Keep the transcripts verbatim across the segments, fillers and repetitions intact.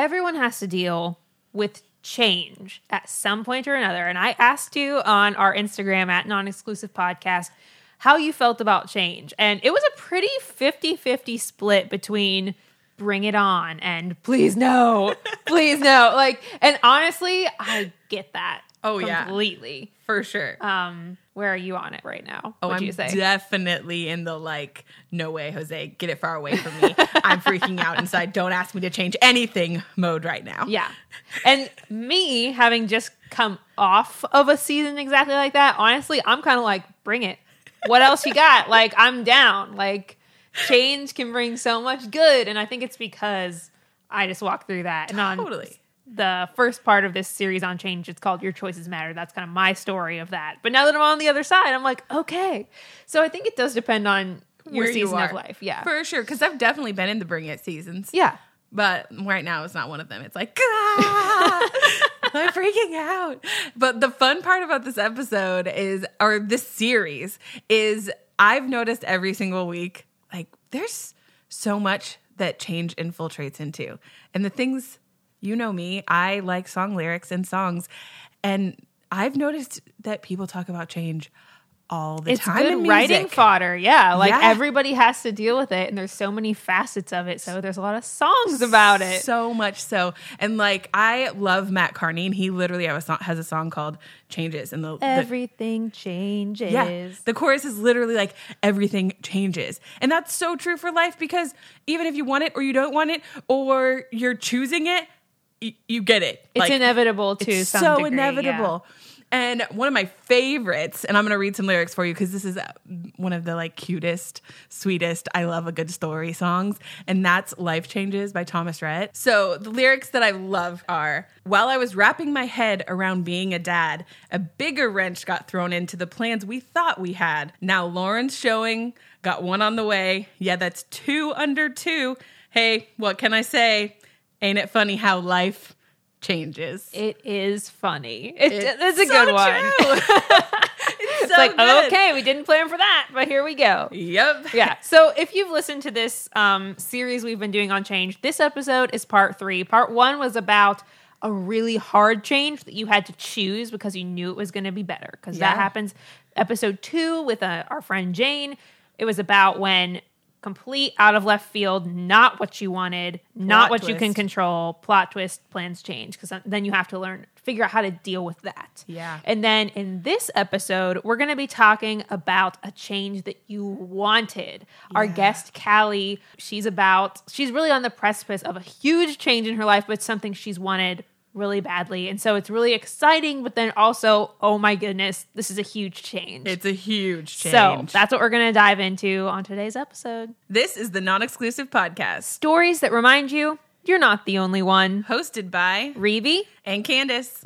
everyone has to deal with change at some point or another. And I asked you on our Instagram at non-exclusive podcast how you felt about change. And it was a pretty fifty-fifty split between bring it on and please no, please no. Like, and honestly, I get that. Oh, completely. yeah. Completely. For sure. Um, where are you on it right now? Oh, I'm you say? definitely in the like, no way, Jose, get it far away from me. I'm freaking out inside. Don't ask me to change anything mode right now. Yeah. And me having just come off of a season exactly like that, honestly, I'm kind of like, bring it. What else you got? Like, I'm down. Like, change can bring so much good. And I think it's because I just walked through that. And on totally. the first part of this series on change, it's called Your Choices Matter. That's kind of my story of that. But now that I'm on the other side, I'm like, okay. So I think it does depend on your Where season you of life. Yeah. For sure. Because I've definitely been in the bring it seasons. Yeah. But right now it's not one of them. It's like, ah, I'm freaking out. But the fun part about this episode is, or this series is, I've noticed every single week, like there's so much that change infiltrates into. And the things, you know me, I like song lyrics and songs. And I've noticed that people talk about change all the it's time. It's good writing fodder, yeah. Like yeah. everybody has to deal with it, and there's so many facets of it. So there's a lot of songs about it. So much so, and like I love Matt Carney, and he literally has a song, has a song called "Changes," and the everything the, changes. Yeah, the chorus is literally like everything changes, and that's so true for life because even if you want it or you don't want it or you're choosing it, you, you get it. It's like, inevitable to it's some so degree, inevitable. Yeah. And one of my favorites, and I'm going to read some lyrics for you because this is one of the like cutest, sweetest, I love a good story songs. And that's Life Changes by Thomas Rhett. So the lyrics that I love are, while I was wrapping my head around being a dad, a bigger wrench got thrown into the plans we thought we had. Now Lauren's showing, got one on the way. Yeah, that's two under two. Hey, what can I say? Ain't it funny how life changes. It is funny. It, it's a so good one. It's so it's like, good. Okay, we didn't plan for that, but here we go. Yep. Yeah. So if you've listened to this um, series we've been doing on change, this episode is part three. Part one was about a really hard change that you had to choose because you knew it was going to be better because yeah. that happens. Episode two with uh, our friend Jane, it was about when complete out of left field, not what you wanted, plot not what twist. You can control, plot twist, plans change. Because then you have to learn, figure out how to deal with that. Yeah. And then in this episode, we're going to be talking about a change that you wanted. Yeah. Our guest, Callie, she's about, she's really on the precipice of a huge change in her life, but something she's wanted really badly. And so it's really exciting, but then also, oh my goodness, this is a huge change. It's a huge change. So that's what we're going to dive into on today's episode. This is the Non-Exclusive Podcast. Stories that remind you you're not the only one. Hosted by Reeby and Candace.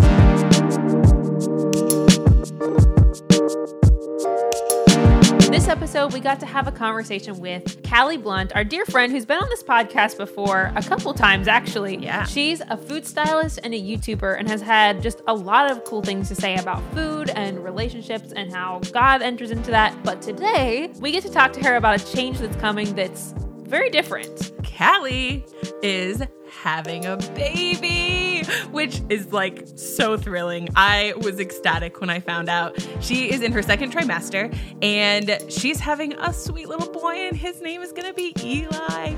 This episode, we got to have a conversation with Callie Blunt, our dear friend who's been on this podcast before a couple times, actually. Yeah. She's a food stylist and a YouTuber and has had just a lot of cool things to say about food and relationships and how God enters into that. But today, we get to talk to her about a change that's coming that's very different. Callie is having a baby, which is like so thrilling. I was ecstatic when I found out. She is in her second trimester and she's having a sweet little boy and his name is going to be Eli.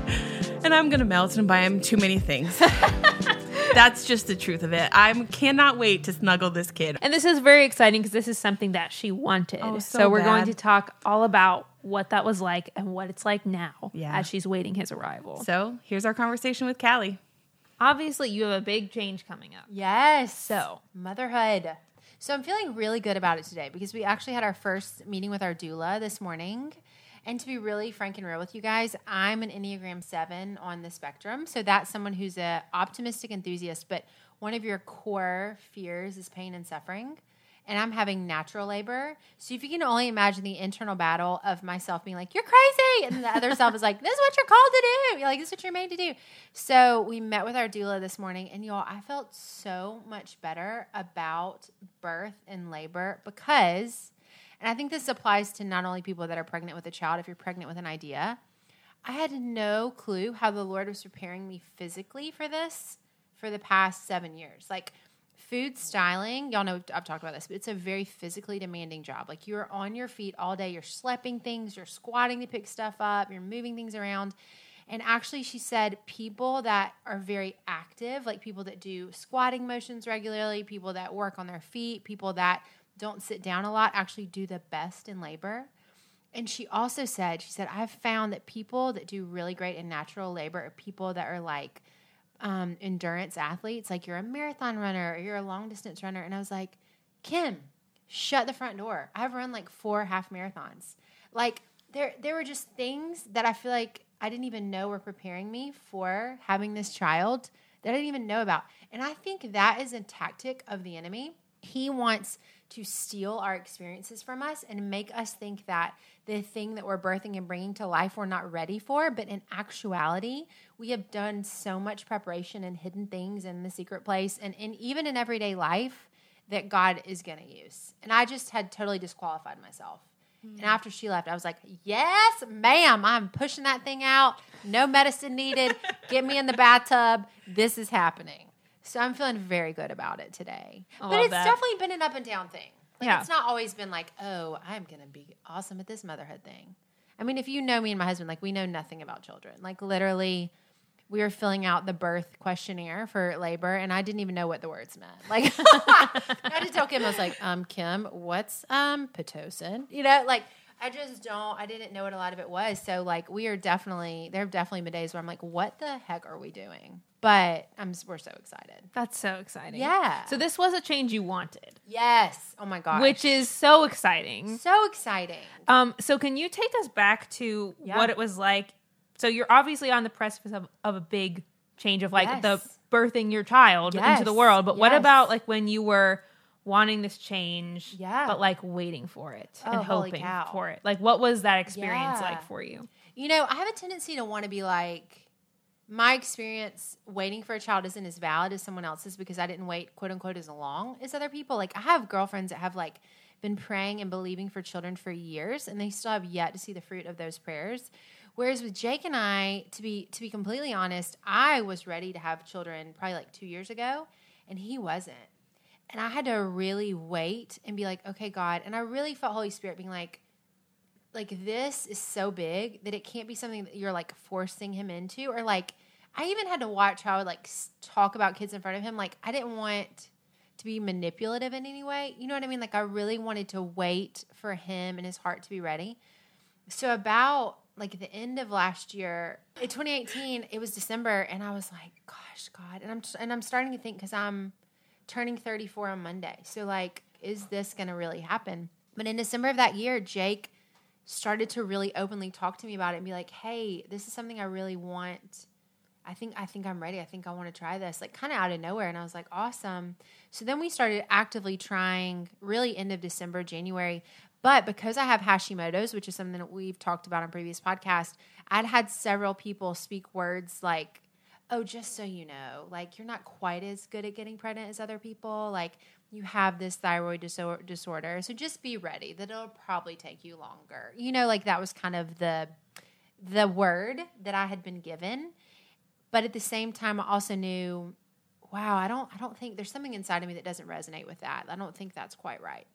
And I'm going to melt and buy him too many things. That's just the truth of it. I cannot wait to snuggle this kid. And this is very exciting because this is something that she wanted. Oh, so, so we're bad. going to talk all about what that was like and what it's like now yeah. as she's waiting his arrival. So here's our conversation with Callie. Obviously, you have a big change coming up. Yes. So motherhood. So I'm feeling really good about it today because we actually had our first meeting with our doula this morning. And to be really frank and real with you guys, I'm an Enneagram seven on the spectrum. So that's someone who's an optimistic enthusiast, but one of your core fears is pain and suffering. And I'm having natural labor. So if you can only imagine the internal battle of myself being like, you're crazy. And the other self is like, this is what you're called to do. You're like, this is what you're made to do. So we met with our doula this morning. And y'all, I felt so much better about birth and labor because... And I think this applies to not only people that are pregnant with a child, if you're pregnant with an idea, I had no clue how the Lord was preparing me physically for this for the past seven years. Like food styling, y'all know I've talked about this, but it's a very physically demanding job. Like you're on your feet all day. You're schlepping things. You're squatting to pick stuff up. You're moving things around. And actually she said people that are very active, like people that do squatting motions regularly, people that work on their feet, people that don't sit down a lot actually do the best in labor. And she also said, she said, I've found that people that do really great in natural labor are people that are like um, endurance athletes, like you're a marathon runner or you're a long distance runner. And I was like, Kim, shut the front door. I've run like four half marathons. Like there, there were just things that I feel like I didn't even know were preparing me for having this child that I didn't even know about. And I think that is a tactic of the enemy. He wants to steal our experiences from us and make us think that the thing that we're birthing and bringing to life we're not ready for, but in actuality, we have done so much preparation and hidden things in the secret place and in, even in everyday life that God is going to use. And I just had totally disqualified myself. Mm-hmm. And after she left, I was like, yes, ma'am, I'm pushing that thing out. No medicine needed. Get me in the bathtub. This is happening. So I'm feeling very good about it today. I but it's that. Definitely been an up and down thing. Like yeah. It's not always been like, oh, I'm going to be awesome at this motherhood thing. I mean, if you know me and my husband, like we know nothing about children. Like literally we were filling out the birth questionnaire for labor and I didn't even know what the words meant. Like I had to tell Kim, I was like, um, Kim, what's um Pitocin? You know, like I just don't, I didn't know what a lot of it was. So like we are definitely, there have definitely been days where I'm like, what the heck are we doing? But I'm, we're so excited. That's so exciting. Yeah. So this was a change you wanted. Yes. Oh my gosh. Which is so exciting. So exciting. Um. So can you take us back to yeah. what it was like? So you're obviously on the precipice of, of a big change of like yes. the birthing your child yes. into the world. But yes. what about like when you were wanting this change, yeah. but like waiting for it oh, and hoping for it? Like what was that experience yeah. like for you? You know, I have a tendency to want to be like, my experience waiting for a child isn't as valid as someone else's because I didn't wait, quote unquote, as long as other people. Like I have girlfriends that have like been praying and believing for children for years and they still have yet to see the fruit of those prayers. Whereas with Jake and I, to be to be completely honest, I was ready to have children probably like two years ago and he wasn't. And I had to really wait and be like, okay, God. And I really felt Holy Spirit being like, like this is so big that it can't be something that you're like forcing him into. Or like, I even had to watch how I would like talk about kids in front of him. Like I didn't want to be manipulative in any way. You know what I mean? Like I really wanted to wait for him and his heart to be ready. So about like the end of last year, in twenty eighteen, it was December. And I was like, gosh, God. And I'm, and I'm starting to think, cause I'm turning thirty-four on Monday. So like, is this going to really happen? But in December of that year, Jake started to really openly talk to me about it and be like, hey, this is something I really want. I think I think I'm ready. I think I want to try this, like kind of out of nowhere. And I was like, awesome. So then we started actively trying really end of December, January. But because I have Hashimoto's, which is something that we've talked about on previous podcasts, I'd had several people speak words like, oh, just so you know, like you're not quite as good at getting pregnant as other people. Like you have this thyroid diso- disorder. So just be ready that it'll probably take you longer. You know, like that was kind of the, the word that I had been given. But at the same time, I also knew, wow, I don't, I don't think there's something inside of me that doesn't resonate with that. I don't think that's quite right.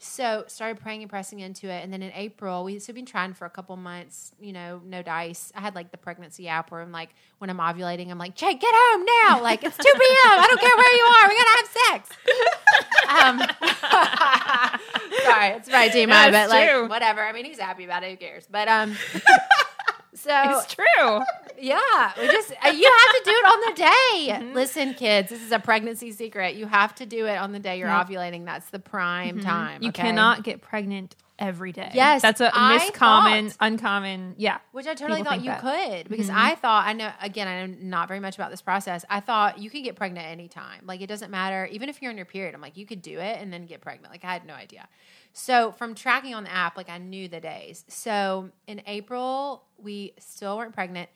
So started praying and pressing into it. And then in April, we, so we've been trying for a couple months, you know, no dice. I had like the pregnancy app where I'm like, when I'm ovulating, I'm like, Jake, get home now. Like it's two p.m. I don't care where you are. We're going to have sex. Um, sorry, it's my D M I, no, but like true. Whatever. I mean, he's happy about it. Who cares? But um, so. It's true. Yeah. We just, you have to do it on the day. Mm-hmm. Listen, kids, this is a pregnancy secret. You have to do it on the day you're mm-hmm. ovulating. That's the prime mm-hmm. time. You okay? cannot get pregnant every day. Yes. That's a miscommon, uncommon. Yeah. Which I totally thought you that. could because mm-hmm. I thought, I know, again, I know not very much about this process. I thought you could get pregnant anytime. Like it doesn't matter. Even if you're on your period, I'm like, you could do it and then get pregnant. Like I had no idea. So from tracking on the app, like I knew the days. So in April, we still weren't pregnant.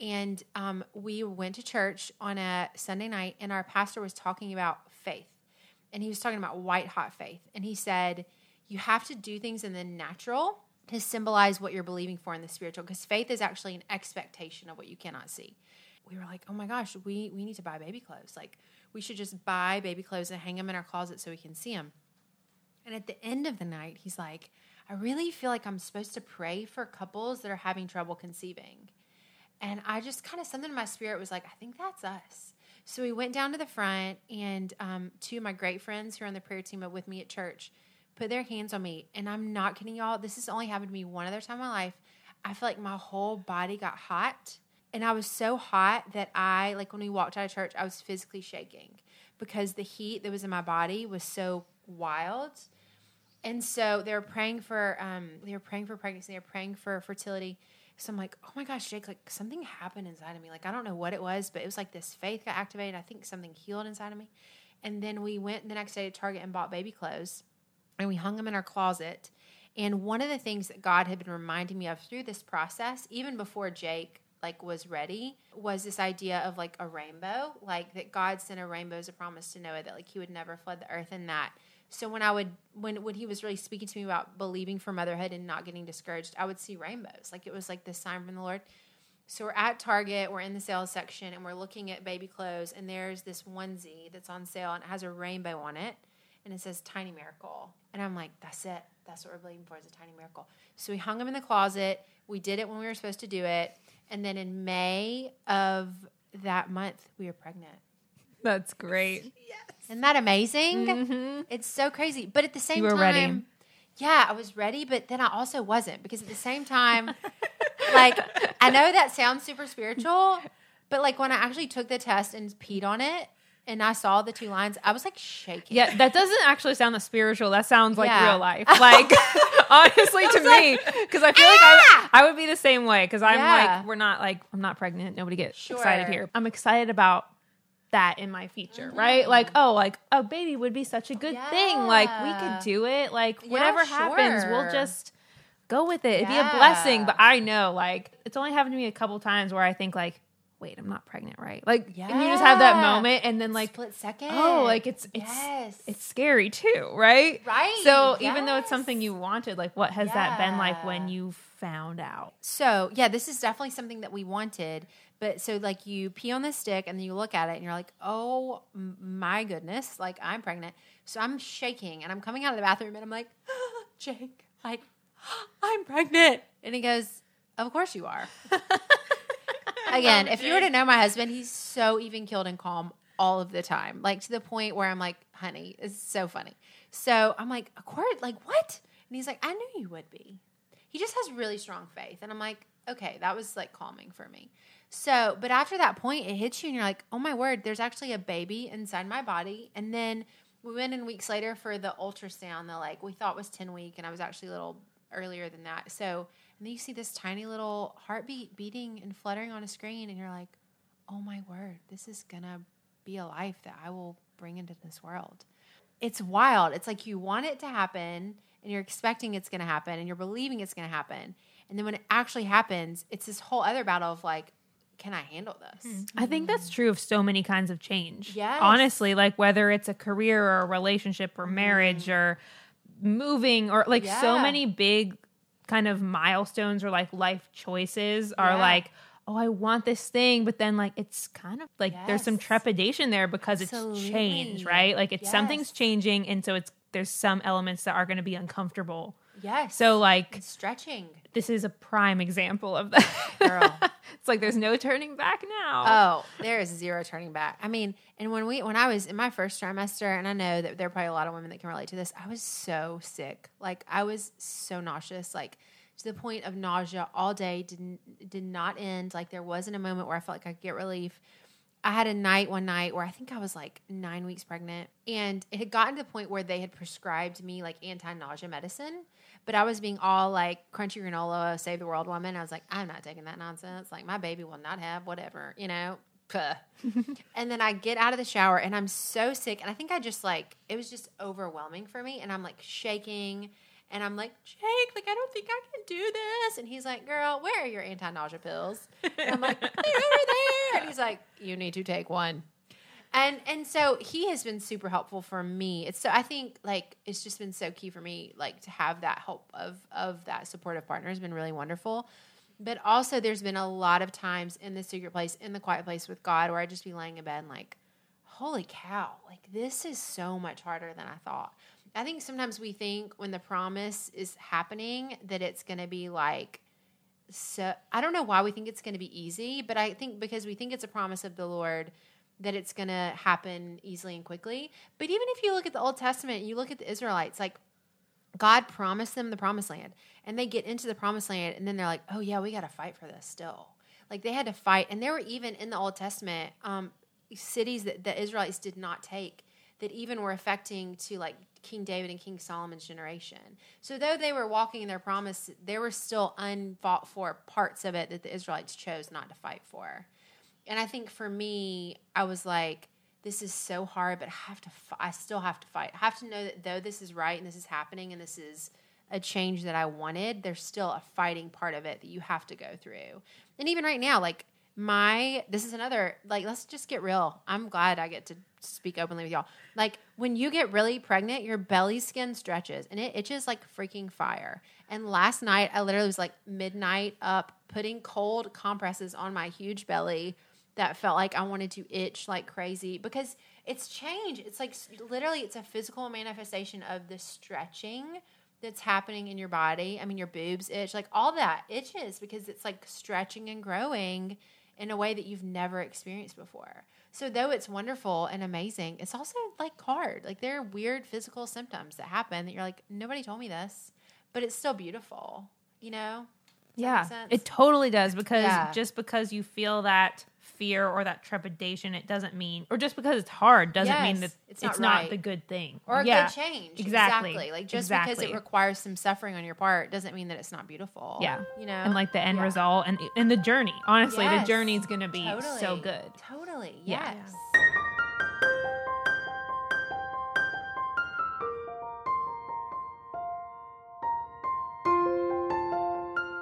And um, we went to church on a Sunday night, and our pastor was talking about faith. And he was talking about white-hot faith. And he said, you have to do things in the natural to symbolize what you're believing for in the spiritual, because faith is actually an expectation of what you cannot see. we were like, oh my gosh, we, we need to buy baby clothes. Like, we should just buy baby clothes and hang them in our closet so we can see them. And at the end of the night, he's like, I really feel like I'm supposed to pray for couples that are having trouble conceiving. And I just kind of, something in my spirit was like, I think that's us. So we went down to the front, and um, two of my great friends who are on the prayer team with me at church put their hands on me. And I'm not kidding y'all, this has only happened to me one other time in my life. I feel like my whole body got hot. And I was so hot that I, like when we walked out of church, I was physically shaking because the heat that was in my body was so wild. And so they were praying for, um, they were praying for pregnancy. They were praying for fertility. So I'm like, oh my gosh, Jake, like something happened inside of me. Like, I don't know what it was, but it was like this faith got activated. I think something healed inside of me. And then we went the next day to Target and bought baby clothes, and we hung them in our closet. And one of the things that God had been reminding me of through this process, even before Jake like was ready, was this idea of like a rainbow, like that God sent a rainbow as a promise to Noah that like he would never flood the earth, and that. So when I would, when, when he was really speaking to me about believing for motherhood and not getting discouraged, I would see rainbows. Like it was like this sign from the Lord. So we're at Target, we're in the sales section, and we're looking at baby clothes, and there's this onesie that's on sale, and it has a rainbow on it, and it says Tiny Miracle. And I'm like, that's it. That's what we're believing for, is a tiny miracle. So we hung them in the closet. We did it when we were supposed to do it. And then in May of that month, we were pregnant. That's great. Yes. Isn't that amazing? Mm-hmm. It's so crazy. But at the same time. You were time, ready. Yeah, I was ready, but then I also wasn't, because at the same time, like, I know that sounds super spiritual, but like when I actually took the test and peed on it and I saw the two lines, I was like shaking. Yeah, that doesn't actually sound that spiritual. That sounds like yeah. real life. Like, honestly, to like, me, because I feel ah! like I, I would be the same way, because I'm yeah. like, we're not like, I'm not pregnant. Nobody gets sure. excited here. I'm excited about that in my future, mm-hmm. right? Like, oh, like a baby would be such a good yeah. thing. Like, we could do it. Like, whatever yeah, sure. happens, we'll just go with it. It'd yeah. be a blessing. But I know, like, it's only happened to me a couple times where I think, like, wait, I'm not pregnant, right? Like, yeah. and you just have that moment, and then like split second. Oh, like it's it's yes. it's scary too, right? Right. So yes. even though it's something you wanted, like, what has yeah. that been like when you found out? So yeah, this is definitely something that we wanted. But so like you pee on this stick and then you look at it and you're like, oh my goodness, like I'm pregnant. So I'm shaking and I'm coming out of the bathroom and I'm like, oh, Jake, like I'm pregnant. And he goes, of course you are. Again, if you were to know my husband, he's so even-keeled and calm all of the time. Like to the point where I'm like, honey, it's so funny. So I'm like, of course, like what? And he's like, I knew you would be. He just has really strong faith. And I'm like, okay, that was like calming for me. So, but after that point, it hits you and you're like, oh my word, there's actually a baby inside my body. And then we went in weeks later for the ultrasound that like we thought was ten week, and I was actually a little earlier than that. So, and then you see this tiny little heartbeat beating and fluttering on a screen and you're like, oh my word, this is gonna be a life that I will bring into this world. It's wild. It's like you want it to happen and you're expecting it's gonna happen and you're believing it's gonna happen. And then when it actually happens, it's this whole other battle of like, can I handle this? Mm-hmm. I think that's true of so many kinds of change. Yes. Honestly, like whether it's a career or a relationship or marriage mm. or moving or like yeah. so many big kind of milestones or like life choices are yeah. like, oh, I want this thing. But then like, it's kind of like yes. there's some trepidation there because Absolutely. It's change, right? Like it's yes. something's changing. And so it's, there's some elements that are going to be uncomfortable. Yes. So like it's stretching. This is a prime example of that. Girl. It's like there's no turning back now. Oh, there is zero turning back. I mean, and when we when I was in my first trimester, and I know that there are probably a lot of women that can relate to this, I was so sick. Like I was so nauseous, like to the point of nausea all day, didn't did not end. Like there wasn't a moment where I felt like I could get relief. I had a night one night where I think I was like nine weeks pregnant, and it had gotten to the point where they had prescribed me like anti-nausea medicine, but I was being all like crunchy granola, save the world woman. I was like, I'm not taking that nonsense. Like my baby will not have whatever, you know? And then I get out of the shower and I'm so sick. And I think I just like, it was just overwhelming for me. And I'm like shaking and I'm like, Jake, like, I don't think I can do this. And he's like, girl, where are your anti-nausea pills? And I'm like, they're over there. And he's like, you need to take one. And and so he has been super helpful for me. It's so I think like it's just been so key for me, like to have that help of of that supportive partner has been really wonderful. But also there's been a lot of times in the secret place, in the quiet place with God, where I just be laying in bed and like, holy cow, like this is so much harder than I thought. I think sometimes we think when the promise is happening that it's going to be like, so I don't know why we think it's going to be easy, but I think because we think it's a promise of the Lord that it's going to happen easily and quickly. But even if you look at the Old Testament and you look at the Israelites, like God promised them the promised land and they get into the promised land and then they're like, oh yeah, we got to fight for this still. Like they had to fight. And there were even in the Old Testament um, cities that the Israelites did not take that even were affecting to like King David and King Solomon's generation. So though they were walking in their promise, there were still unfought for parts of it that the Israelites chose not to fight for. And I think for me, I was like, this is so hard, but I have to, f- I still have to fight. I have to know that though this is right and this is happening and this is a change that I wanted, there's still a fighting part of it that you have to go through. And even right now, like my, this is another, like, let's just get real. I'm glad I get to speak openly with y'all. Like when you get really pregnant, your belly skin stretches and it itches like freaking fire. And last night I literally was like midnight up putting cold compresses on my huge belly that felt like I wanted to itch like crazy because it's change. It's like literally it's a physical manifestation of the stretching that's happening in your body. I mean, your boobs itch, like all that itches because it's like stretching and growing in a way that you've never experienced before. So though it's wonderful and amazing, it's also like hard. Like there are weird physical symptoms that happen that you're like, nobody told me this, but it's still beautiful, you know? Does yeah, that make sense? It totally does because yeah. just because you feel that fear or that trepidation, it doesn't mean, or just because it's hard doesn't yes, mean that it's, not, it's right. not the good thing. Or a yeah. good change. Exactly. exactly. Like just exactly. because it requires some suffering on your part doesn't mean that it's not beautiful. Yeah. You know? And like the end yeah. result and, and the journey. Honestly, yes. the journey is going to be totally. so good. Totally. Yes. yes.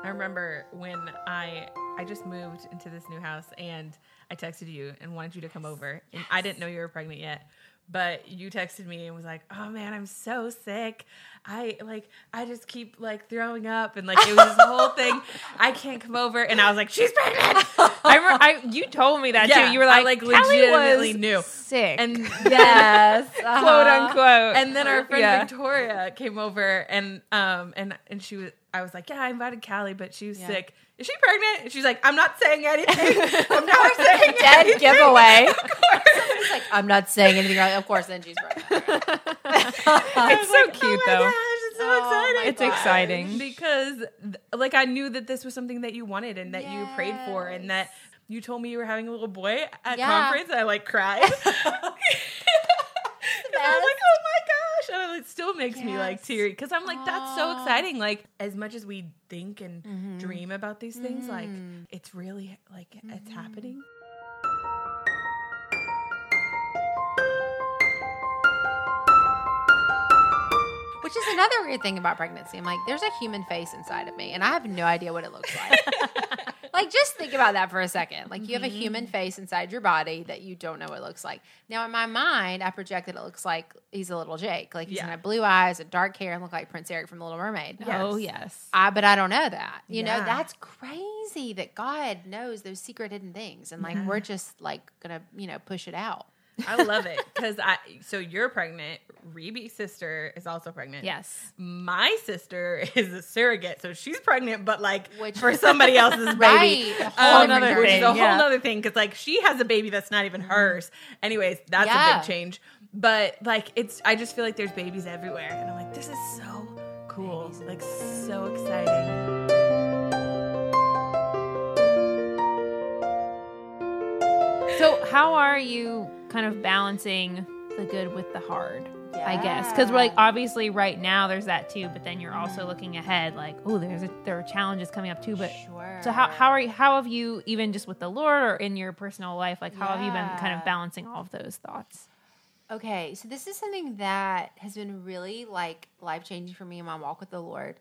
I remember when I... I just moved into this new house and I texted you and wanted you to come yes. over. And yes. I didn't know you were pregnant yet, but you texted me and was like, oh man, I'm so sick. I like, I just keep like throwing up and like, it was this whole thing. I can't come over. And I was like, she's pregnant. I, remember, I you told me that yeah, too. You were like, I, like legitimately knew. Sick. And yes. Uh-huh. Quote unquote. And then our friend yeah. Victoria came over and, um, and, and she was, I was like, yeah, I invited Callie, but she was yeah. sick. Is she pregnant? And she's like, I'm not saying anything. I'm not saying Dead anything. Dead giveaway. Of course. Like, I'm not saying anything. Like, of course, then she's pregnant. It's so like, cute, oh though. Gosh, it's so oh exciting. It's gosh. exciting. Because, like, I knew that this was something that you wanted and that yes. you prayed for and that you told me you were having a little boy at yeah. conference and I, like, cried. And I was like, oh, my God. And it still makes yes. me like teary because I'm like, that's Aww. so exciting. Like as much as we think and mm-hmm. dream about these things, mm-hmm. like it's really like mm-hmm. it's happening. Which is another weird thing about pregnancy. I'm like, there's a human face inside of me and I have no idea what it looks like. Like, just think about that for a second. Like, you have a human face inside your body that you don't know what it looks like. Now, in my mind, I project that it looks like he's a little Jake. Like, he's yeah. gonna have blue eyes and dark hair and look like Prince Eric from The Little Mermaid. Yes. Oh, yes. I, but I don't know that. You yeah. know, that's crazy that God knows those secret hidden things. And, like, yeah. we're just, like, gonna, you know, push it out. I love it. Because I, so you're pregnant. Reeby's sister is also pregnant. Yes. My sister is a surrogate. So she's pregnant, but like which, for somebody else's baby. Right. Whole um, another thing. A whole yeah. other thing. Because like she has a baby that's not even hers. Anyways, that's yeah. a big change. But like it's, I just feel like there's babies everywhere. And I'm like, this is so cool. Babies. Like so exciting. So how are you kind of balancing the good with the hard, yeah. I guess? Because we're like, obviously right now there's that too, but then you're also looking ahead like, oh, there's a, there are challenges coming up too. But sure. So how how are you, how have you, even just with the Lord or in your personal life, like how yeah. have you been kind of balancing all of those thoughts? Okay, so this is something that has been really like life-changing for me in my walk with the Lord.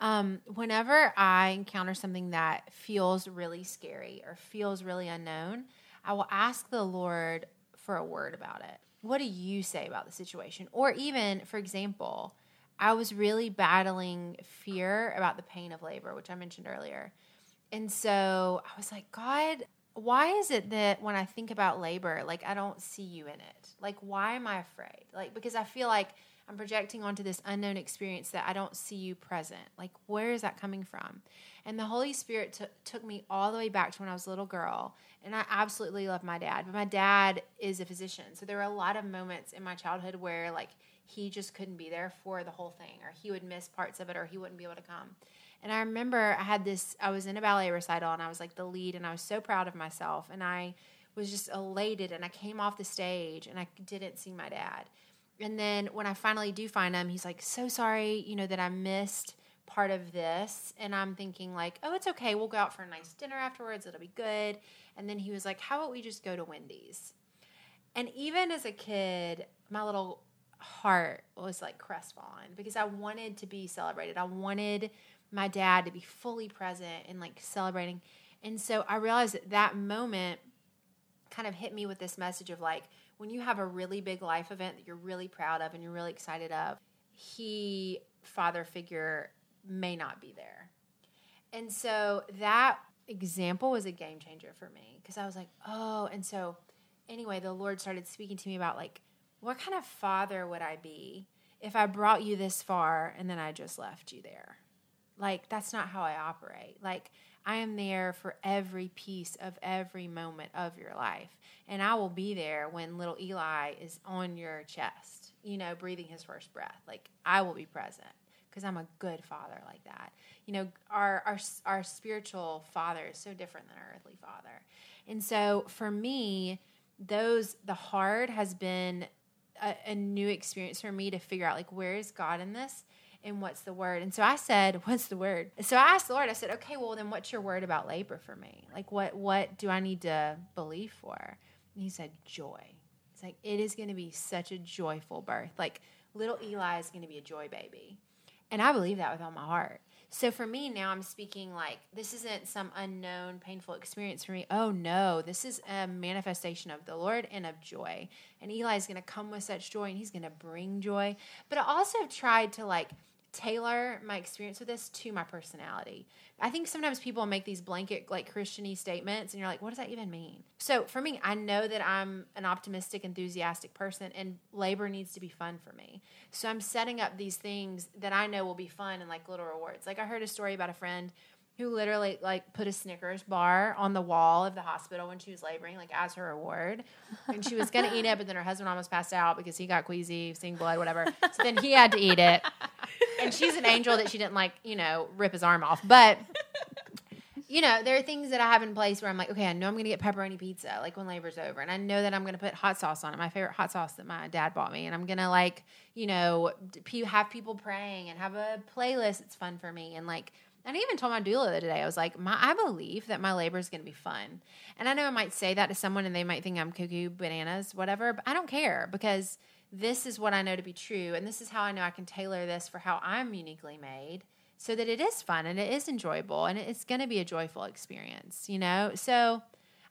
Um, whenever I encounter something that feels really scary or feels really unknown, I will ask the Lord for a word about it. What do you say about the situation? Or even, for example, I was really battling fear about the pain of labor, which I mentioned earlier. And so I was like, God, why is it that when I think about labor, like I don't see you in it? Like, why am I afraid? Like, because I feel like I'm projecting onto this unknown experience that I don't see you present. Like, where is that coming from? And the Holy Spirit t- took me all the way back to when I was a little girl. And I absolutely love my dad. But my dad is a physician. So there were a lot of moments in my childhood where, like, he just couldn't be there for the whole thing. Or he would miss parts of it, or he wouldn't be able to come. And I remember I had this, I was in a ballet recital, and I was, like, the lead. And I was so proud of myself. And I was just elated. And I came off the stage, and I didn't see my dad. And then when I finally do find him, he's like, so sorry, you know, that I missed part of this. And I'm thinking like, oh, it's okay. We'll go out for a nice dinner afterwards. It'll be good. And then he was like, how about we just go to Wendy's? And even as a kid, my little heart was like crestfallen because I wanted to be celebrated. I wanted my dad to be fully present and like celebrating. And so I realized that that moment kind of hit me with this message of like, when you have a really big life event that you're really proud of and you're really excited of, he, father figure, may not be there. And so that example was a game changer for me because I was like, oh, and so anyway, the Lord started speaking to me about like, what kind of father would I be if I brought you this far and then I just left you there? Like, that's not how I operate. Like, I am there for every piece of every moment of your life. And I will be there when little Eli is on your chest, you know, breathing his first breath. Like, I will be present because I'm a good father like that. You know, our, our our spiritual father is so different than our earthly father. And so for me, those the hard has been a, a new experience for me to figure out, like, where is God in this? And what's the word? And so I said, what's the word? So I asked the Lord, I said, okay, well, then what's your word about labor for me? Like, what what do I need to believe for? And he said, joy. It's like, it is going to be such a joyful birth. Like, little Eli is going to be a joy baby. And I believe that with all my heart. So for me now, I'm speaking like, this isn't some unknown, painful experience for me. Oh, no, this is a manifestation of the Lord and of joy. And Eli is going to come with such joy, and he's going to bring joy. But I also tried to, like, tailor my experience with this to my personality. I think sometimes people make these blanket, like, Christian-y statements, and you're like, what does that even mean? So for me, I know that I'm an optimistic, enthusiastic person, and labor needs to be fun for me. So I'm setting up these things that I know will be fun and, like, little rewards. Like, I heard a story about a friend who literally, like, put a Snickers bar on the wall of the hospital when she was laboring, like, as her reward. And she was going to eat it, but then her husband almost passed out because he got queasy, seeing blood, whatever. So then he had to eat it. And she's an angel that she didn't, like, you know, rip his arm off. But, you know, there are things that I have in place where I'm like, okay, I know I'm going to get pepperoni pizza, like, when labor's over. And I know that I'm going to put hot sauce on it, my favorite hot sauce that my dad bought me. And I'm going to, like, you know, have people praying and have a playlist that's fun for me and, like, and I even told my doula the other day, I was like, my, I believe that my labor is going to be fun. And I know I might say that to someone and they might think I'm cuckoo, bananas, whatever, but I don't care because this is what I know to be true. And this is how I know I can tailor this for how I'm uniquely made so that it is fun and it is enjoyable and it's going to be a joyful experience, you know? So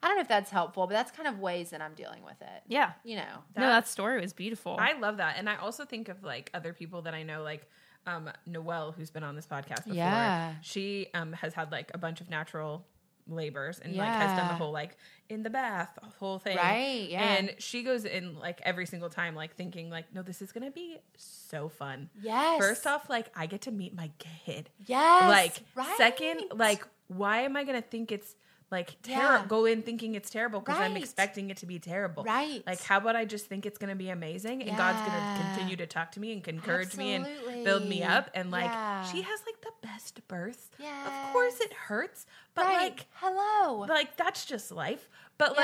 I don't know if that's helpful, but that's kind of ways that I'm dealing with it. Yeah. You know? That, no, that story was beautiful. I love that. And I also think of, like, other people that I know, like, Um, Noelle, who's been on this podcast before, yeah. she um, has had, like, a bunch of natural labors and, yeah. like, has done the whole, like, in the bath whole thing. Right, yeah. And she goes in, like, every single time, like, thinking, like, no, this is going to be so fun. Yes. First off, like, I get to meet my kid. Yes. Like, right. Second, like, why am I going to think it's, like, ter- yeah. go in thinking it's terrible because right. I'm expecting it to be terrible. Right. Like, how about I just think it's going to be amazing and yeah. God's going to continue to talk to me and encourage Absolutely. me and build me up. And, like, yeah. she has, like, the best birth. Yes. Of course it hurts. But, right. like, hello. Like, that's just life. But, yeah.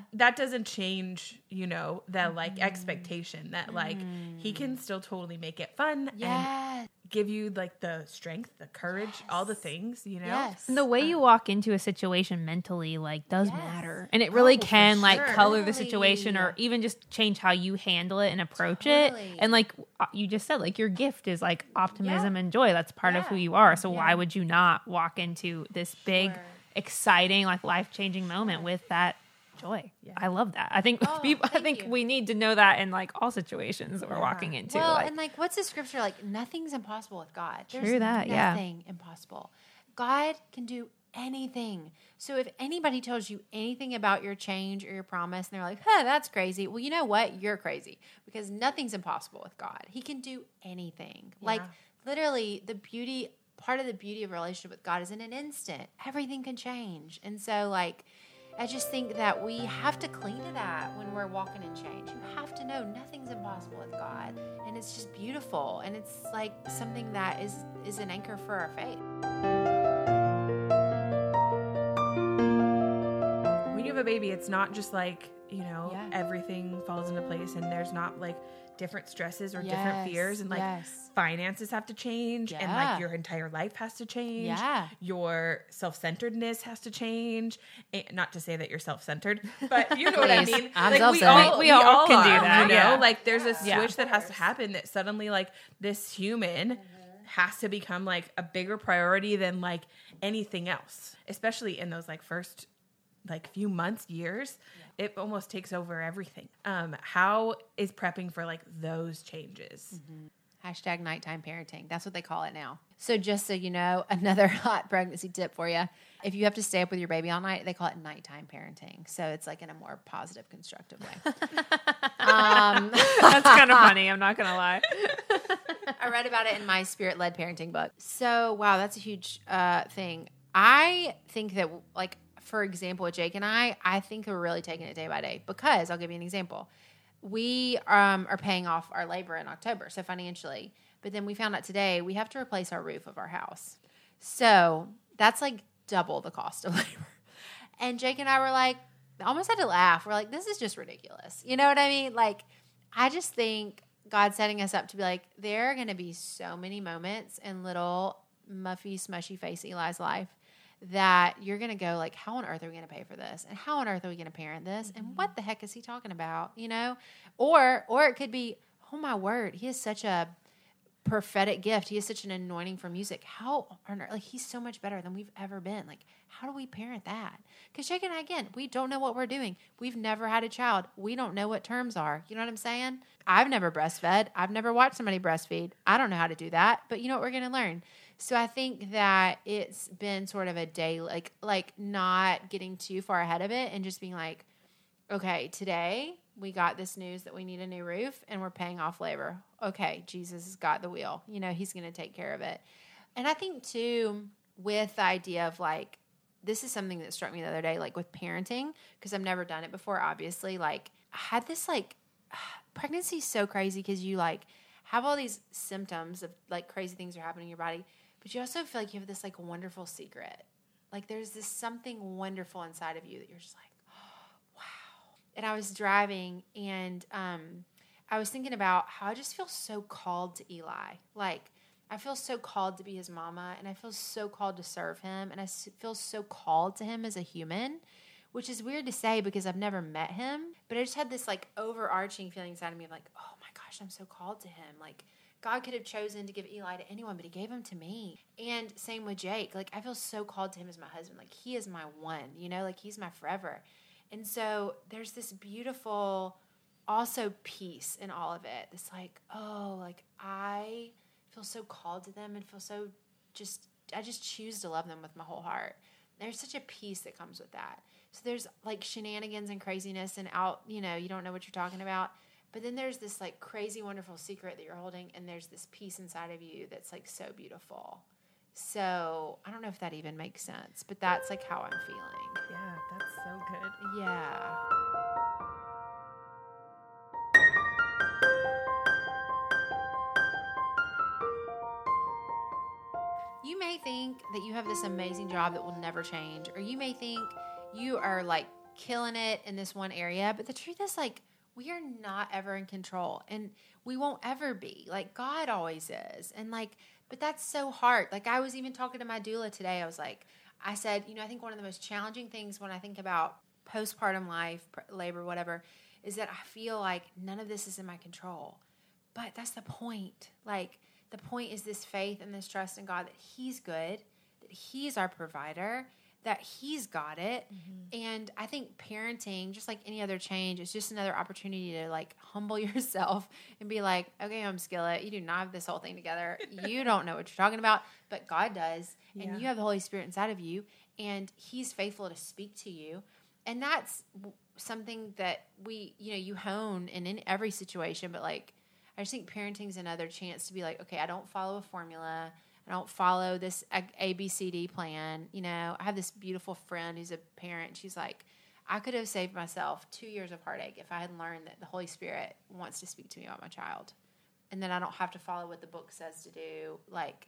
like, that doesn't change, you know, that, like, mm. expectation that, like, mm. he can still totally make it fun yes. and give you, like, the strength, the courage, yes. all the things, you know? Yes. And the way um, you walk into a situation mentally, like, does yes. matter. And it really oh, can, like, sure. color totally. the situation or even just change how you handle it and approach totally. it. And, like, you just said, like, your gift is, like, optimism yeah. and joy. That's part yeah. of who you are. So yeah. why would you not walk into this big... Sure. exciting, like, life-changing moment with that joy. Yeah. I love that. I think oh, people, I think you. we need to know that in, like, all situations that we're yeah. walking into. Well, like, and, like, what's the scripture? Like, nothing's impossible with God. There's true that, nothing yeah. impossible. God can do anything. So if anybody tells you anything about your change or your promise and they're like, huh, that's crazy. Well, you know what? You're crazy, because nothing's impossible with God. He can do anything. Yeah. Like literally the beauty, part of the beauty of a relationship with God is in an instant, everything can change. And so like, I just think that we have to cling to that when we're walking in change. You have to know nothing's impossible with God. And it's just beautiful. And it's like something that is, is an anchor for our faith. When you have a baby, it's not just like, you know, yeah. everything falls into place and there's not like different stresses or yes. different fears, and like yes. finances have to change yeah. and like your entire life has to change. Yeah. Your self-centeredness has to change. And not to say that you're self-centered, but you know what I mean? I'm like we all, we, we all, all can are, do that. You yeah. know, like there's a switch yeah. that has to happen, that suddenly like this human has to become like a bigger priority than like anything else, especially in those like first like few months, years, yeah. it almost takes over everything. Um, how is prepping for like those changes? Mm-hmm. Hashtag nighttime parenting. That's what they call it now. So just so you know, another hot pregnancy tip for you. If you have to stay up with your baby all night, they call it nighttime parenting. So it's like in a more positive, constructive way. um, That's kind of funny. I'm not going to lie. I read about it in my spirit-led parenting book. So, wow, that's a huge uh, thing. I think that like, for example, with Jake and I, I think we're really taking it day by day, because I'll give you an example. We um, are paying off our labor in October, so financially. But then we found out today we have to replace our roof of our house. So that's like double the cost of labor. And Jake and I were like, almost had to laugh. We're like, this is just ridiculous. You know what I mean? Like, I just think God's setting us up to be like, there are going to be so many moments in little muffy, smushy face Eli's life that you're going to go like, how on earth are we going to pay for this? And how on earth are we going to parent this? And what the heck is he talking about? You know, or, or it could be, oh my word, he is such a prophetic gift. He is such an anointing for music. How on earth, like he's so much better than we've ever been. Like, how do we parent that? Cause Jake and I, again, we don't know what we're doing. We've never had a child. We don't know what terms are. You know what I'm saying? I've never breastfed. I've never watched somebody breastfeed. I don't know how to do that, but you know what we're going to learn. So I think that it's been sort of a day, like, like not getting too far ahead of it and just being like, okay, today we got this news that we need a new roof and we're paying off labor. Okay, Jesus has got the wheel. You know, he's going to take care of it. And I think too, with the idea of like, this is something that struck me the other day, like with parenting, because I've never done it before, obviously. Like I had this like, pregnancy is so crazy because you like have all these symptoms of like crazy things are happening in your body. But you also feel like you have this, like, wonderful secret. Like, there's this something wonderful inside of you that you're just like, oh, wow. And I was driving, and um, I was thinking about how I just feel so called to Eli. Like, I feel so called to be his mama, and I feel so called to serve him, and I feel so called to him as a human, which is weird to say because I've never met him. But I just had this, like, overarching feeling inside of me of, like, oh, my gosh, I'm so called to him. Like, God could have chosen to give Eli to anyone, but he gave him to me. And same with Jake. Like, I feel so called to him as my husband. Like, he is my one, you know? Like, he's my forever. And so there's this beautiful also peace in all of it. It's like, oh, like, I feel so called to them and feel so just – I just choose to love them with my whole heart. There's such a peace that comes with that. So there's, like, shenanigans and craziness and out – you know, you don't know what you're talking about. But then there's this, like, crazy, wonderful secret that you're holding, and there's this peace inside of you that's, like, so beautiful. So I don't know if that even makes sense, but that's, like, how I'm feeling. Yeah, that's so good. Yeah. You may think that you have this amazing job that will never change, or you may think you are, like, killing it in this one area, but the truth is, like, we are not ever in control, and we won't ever be. Like, God always is. And, like, but that's so hard. Like, I was even talking to my doula today. I was like, I said, you know, I think one of the most challenging things when I think about postpartum life, labor, whatever, is that I feel like none of this is in my control. But that's the point. Like, the point is this faith and this trust in God that he's good, that he's our provider, that he's got it. Mm-hmm. And I think parenting, just like any other change, is just another opportunity to like humble yourself and be like, okay, I'm skillet. You do not have this whole thing together. You don't know what you're talking about, but God does. And yeah. you have the Holy Spirit inside of you. and he's faithful to speak to you. And that's something that we, you know, you hone in, in every situation. But, like, I just think parenting is another chance to be like, okay, I don't follow a formula. I don't follow this A B C D plan. You know, I have this beautiful friend who's a parent. She's like, I could have saved myself two years of heartache if I had learned that the Holy Spirit wants to speak to me about my child. And then I don't have to follow what the book says to do. Like,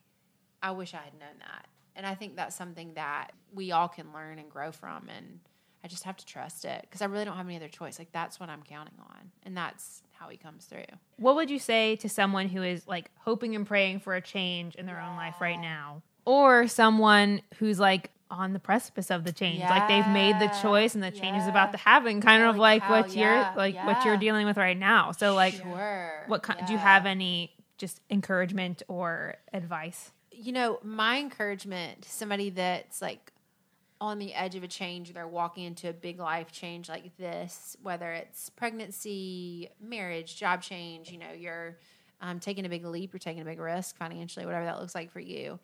I wish I had known that. And I think that's something that we all can learn and grow from. And I just have to trust it because I really don't have any other choice. Like, that's what I'm counting on. And that's how he comes through. What would you say to someone who is, like, hoping and praying for a change in their yeah. own life right now? Or someone who's, like, on the precipice of the change. Yeah. Like, they've made the choice and the yeah. change is about to happen. Kind yeah, of like, like what yeah. you're like yeah. what you're dealing with right now. So, like, sure. what kind, yeah. do you have any just encouragement or advice? You know, my encouragement to somebody that's, like, on the edge of a change, they're walking into a big life change like this, whether it's pregnancy, marriage, job change, you know, you're um, taking a big leap, you're taking a big risk financially, whatever that looks like for you,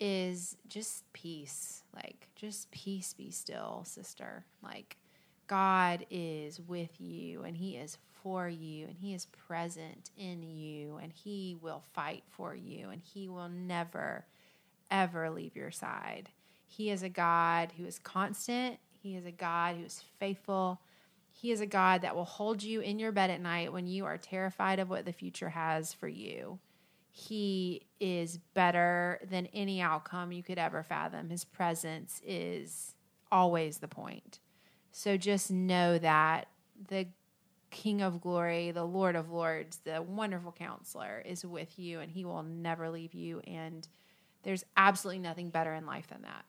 is just peace. Like, just peace, be still, sister. Like, God is with you, and he is for you, and he is present in you, and he will fight for you, and he will never, ever leave your side. He is a God who is constant. He is a God who is faithful. He is a God that will hold you in your bed at night when you are terrified of what the future has for you. He is better than any outcome you could ever fathom. His presence is always the point. So just know that the King of Glory, the Lord of Lords, the wonderful counselor is with you, and he will never leave you. And there's absolutely nothing better in life than that.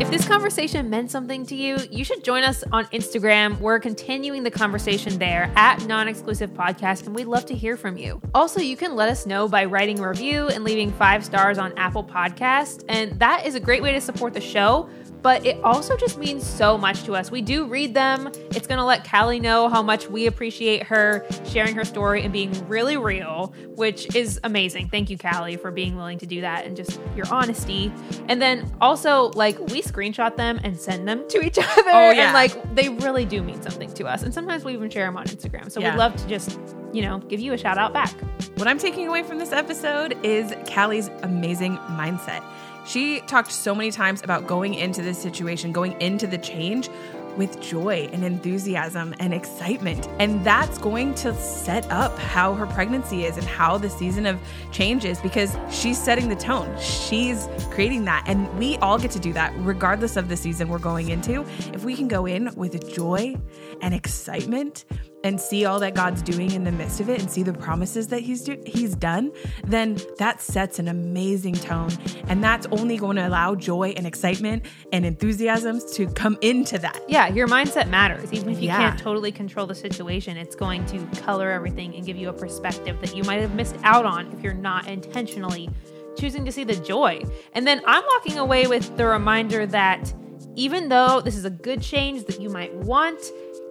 If this conversation meant something to you, you should join us on Instagram. We're continuing the conversation there at non-exclusive podcast, and we'd love to hear from you. Also, you can let us know by writing a review and leaving five stars on Apple Podcasts, and that is a great way to support the show. But it also just means so much to us. We do read them. It's going to let Callie know how much we appreciate her sharing her story and being really real, which is amazing. Thank you, Callie, for being willing to do that and just your honesty. And then also, like, we screenshot them and send them to each other. Oh, yeah. And, like, they really do mean something to us. And sometimes we even share them on Instagram. So yeah. we'd love to just, you know, give you a shout out back. What I'm taking away from this episode is Callie's amazing mindset. She talked so many times about going into this situation, going into the change with joy and enthusiasm and excitement. And that's going to set up how her pregnancy is and how the season of change is, because she's setting the tone. She's creating that. And we all get to do that regardless of the season we're going into. If we can go in with joy and excitement and see all that God's doing in the midst of it and see the promises that he's do- he's done, then that sets an amazing tone. And that's only going to allow joy and excitement and enthusiasms to come into that. Yeah, your mindset matters. Even if you yeah. can't totally control the situation, it's going to color everything and give you a perspective that you might have missed out on if you're not intentionally choosing to see the joy. And then I'm walking away with the reminder that even though this is a good change that you might want,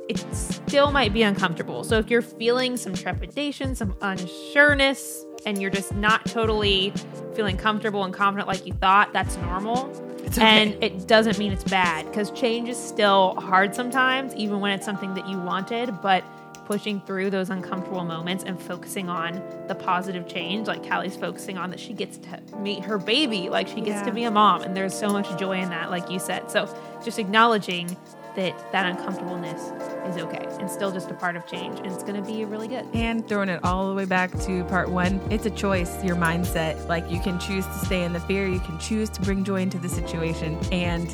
it still might be uncomfortable. So if you're feeling some trepidation, some unsureness, and you're just not totally feeling comfortable and confident like you thought, that's normal. It's okay. And it doesn't mean it's bad, because change is still hard sometimes, even when it's something that you wanted. But pushing through those uncomfortable moments and focusing on the positive change, like Callie's focusing on, that she gets to meet her baby, like she gets yeah. to be a mom. And there's so much joy in that, like you said. So just acknowledging that that uncomfortableness is okay and still just a part of change, and it's going to be really good. And throwing it all the way back to part one, it's a choice, your mindset. Like, you can choose to stay in the fear, you can choose to bring joy into the situation, and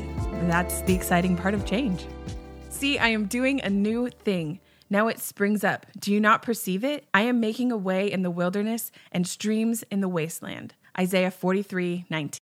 that's the exciting part of change. See, I am doing a new thing. Now it springs up. Do you not perceive it? I am making a way in the wilderness and streams in the wasteland. Isaiah forty-three nineteen.